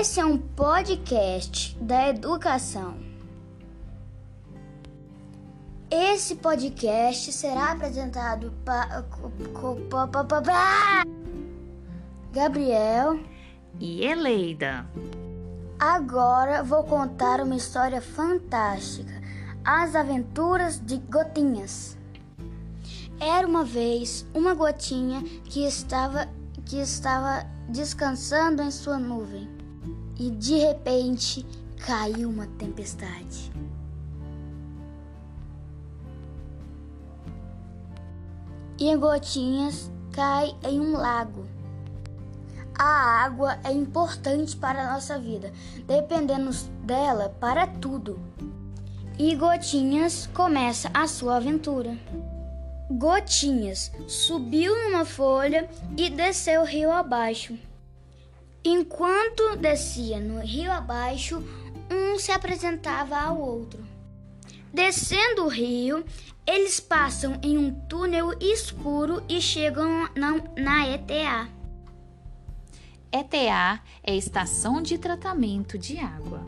Esse é um podcast da educação. Esse podcast será apresentado para Gabriel e Eleida. Agora vou contar uma história fantástica, As Aventuras de Gotinhas. Era uma vez uma gotinha que estava descansando em sua nuvem e de repente caiu uma tempestade. E Gotinhas cai em um lago. A água é importante para a nossa vida, dependemos dela para tudo. E Gotinhas começa a sua aventura. Gotinhas subiu numa folha e desceu rio abaixo. Enquanto descia no rio abaixo, um se apresentava ao outro. Descendo o rio, eles passam em um túnel escuro e chegam na ETA. ETA é Estação de Tratamento de Água.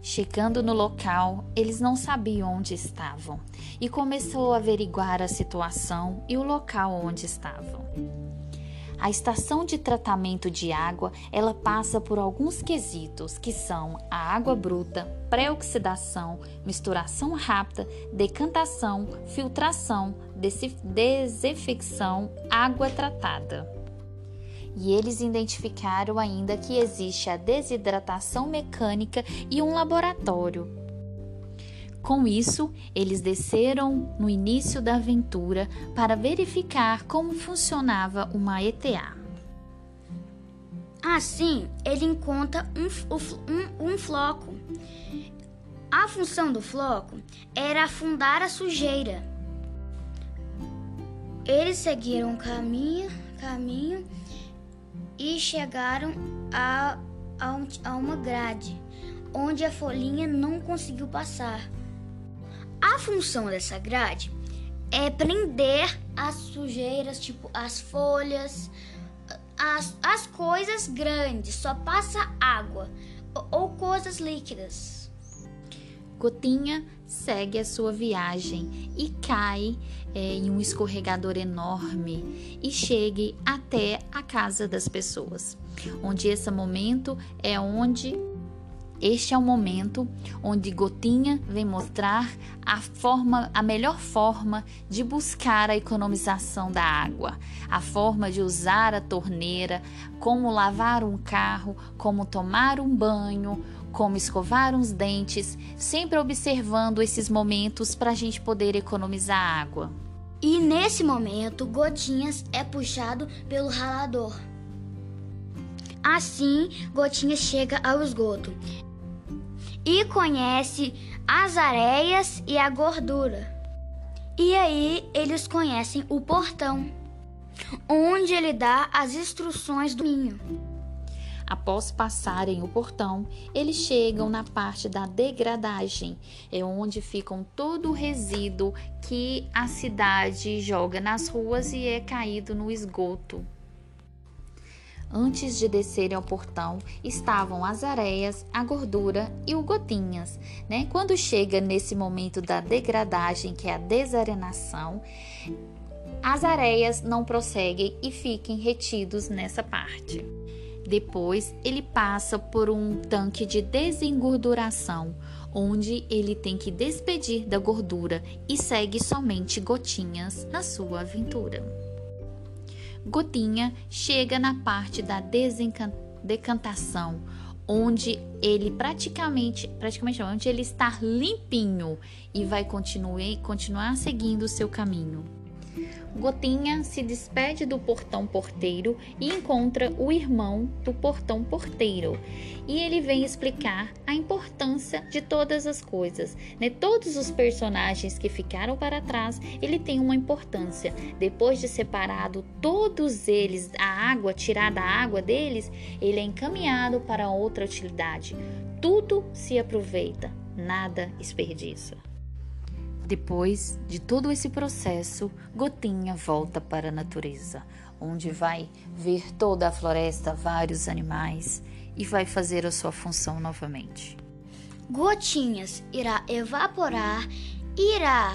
Chegando no local, eles não sabiam onde estavam e começou a averiguar a situação e o local onde estavam. A Estação de Tratamento de Água, ela passa por alguns quesitos que são a água bruta, pré-oxidação, misturação rápida, decantação, filtração, desinfecção, água tratada. E eles identificaram ainda que existe a desidratação mecânica e um laboratório. Com isso, eles desceram no início da aventura para verificar como funcionava uma ETA. Assim, ele encontra um floco. A função do floco era afundar a sujeira. Eles seguiram o caminho e chegaram a uma grade, onde a folhinha não conseguiu passar. A função dessa grade é prender as sujeiras, tipo as folhas, as coisas grandes, só passa água ou coisas líquidas. Gotinha segue a sua viagem e cai em um escorregador enorme e chega até a casa das pessoas, onde este é o momento onde Gotinha vem mostrar a melhor forma de buscar a economização da água, a forma de usar a torneira, como lavar um carro, como tomar um banho, como escovar os dentes, sempre observando esses momentos para a gente poder economizar água. E nesse momento, Gotinhas é puxado pelo ralador. Assim, Gotinhas chega ao esgoto e conhece as areias e a gordura. E aí, eles conhecem o portão, onde ele dá as instruções do ninho. Após passarem o portão, eles chegam na parte da degradagem, é onde ficam todo o resíduo que a cidade joga nas ruas e é caído no esgoto. Antes de descerem ao portão, estavam as areias, a gordura e o Gotinhas, né? Quando chega nesse momento da degradagem, que é a desarenação, as areias não prosseguem e ficam retidos nessa parte. Depois, ele passa por um tanque de desengorduração, onde ele tem que despedir da gordura e segue somente Gotinhas na sua aventura. Gotinha chega na parte da decantação, onde ele praticamente ele está limpinho e vai continuar seguindo o seu caminho. Gotinha se despede do portão porteiro e encontra o irmão do portão porteiro. E ele vem explicar a importância de todas as coisas, né? Todos os personagens que ficaram para trás, ele tem uma importância. Depois de separado todos eles, tirada a água deles, ele é encaminhado para outra utilidade. Tudo se aproveita, nada desperdiça. Depois de todo esse processo, Gotinha volta para a natureza, onde vai ver toda a floresta, vários animais e vai fazer a sua função novamente. Gotinhas irá evaporar, irá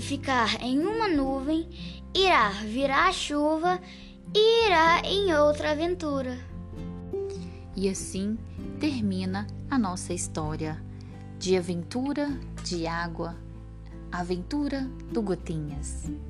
ficar em uma nuvem, irá virar chuva e irá em outra aventura. E assim termina a nossa história de aventura de água, aventura do Gotinhas.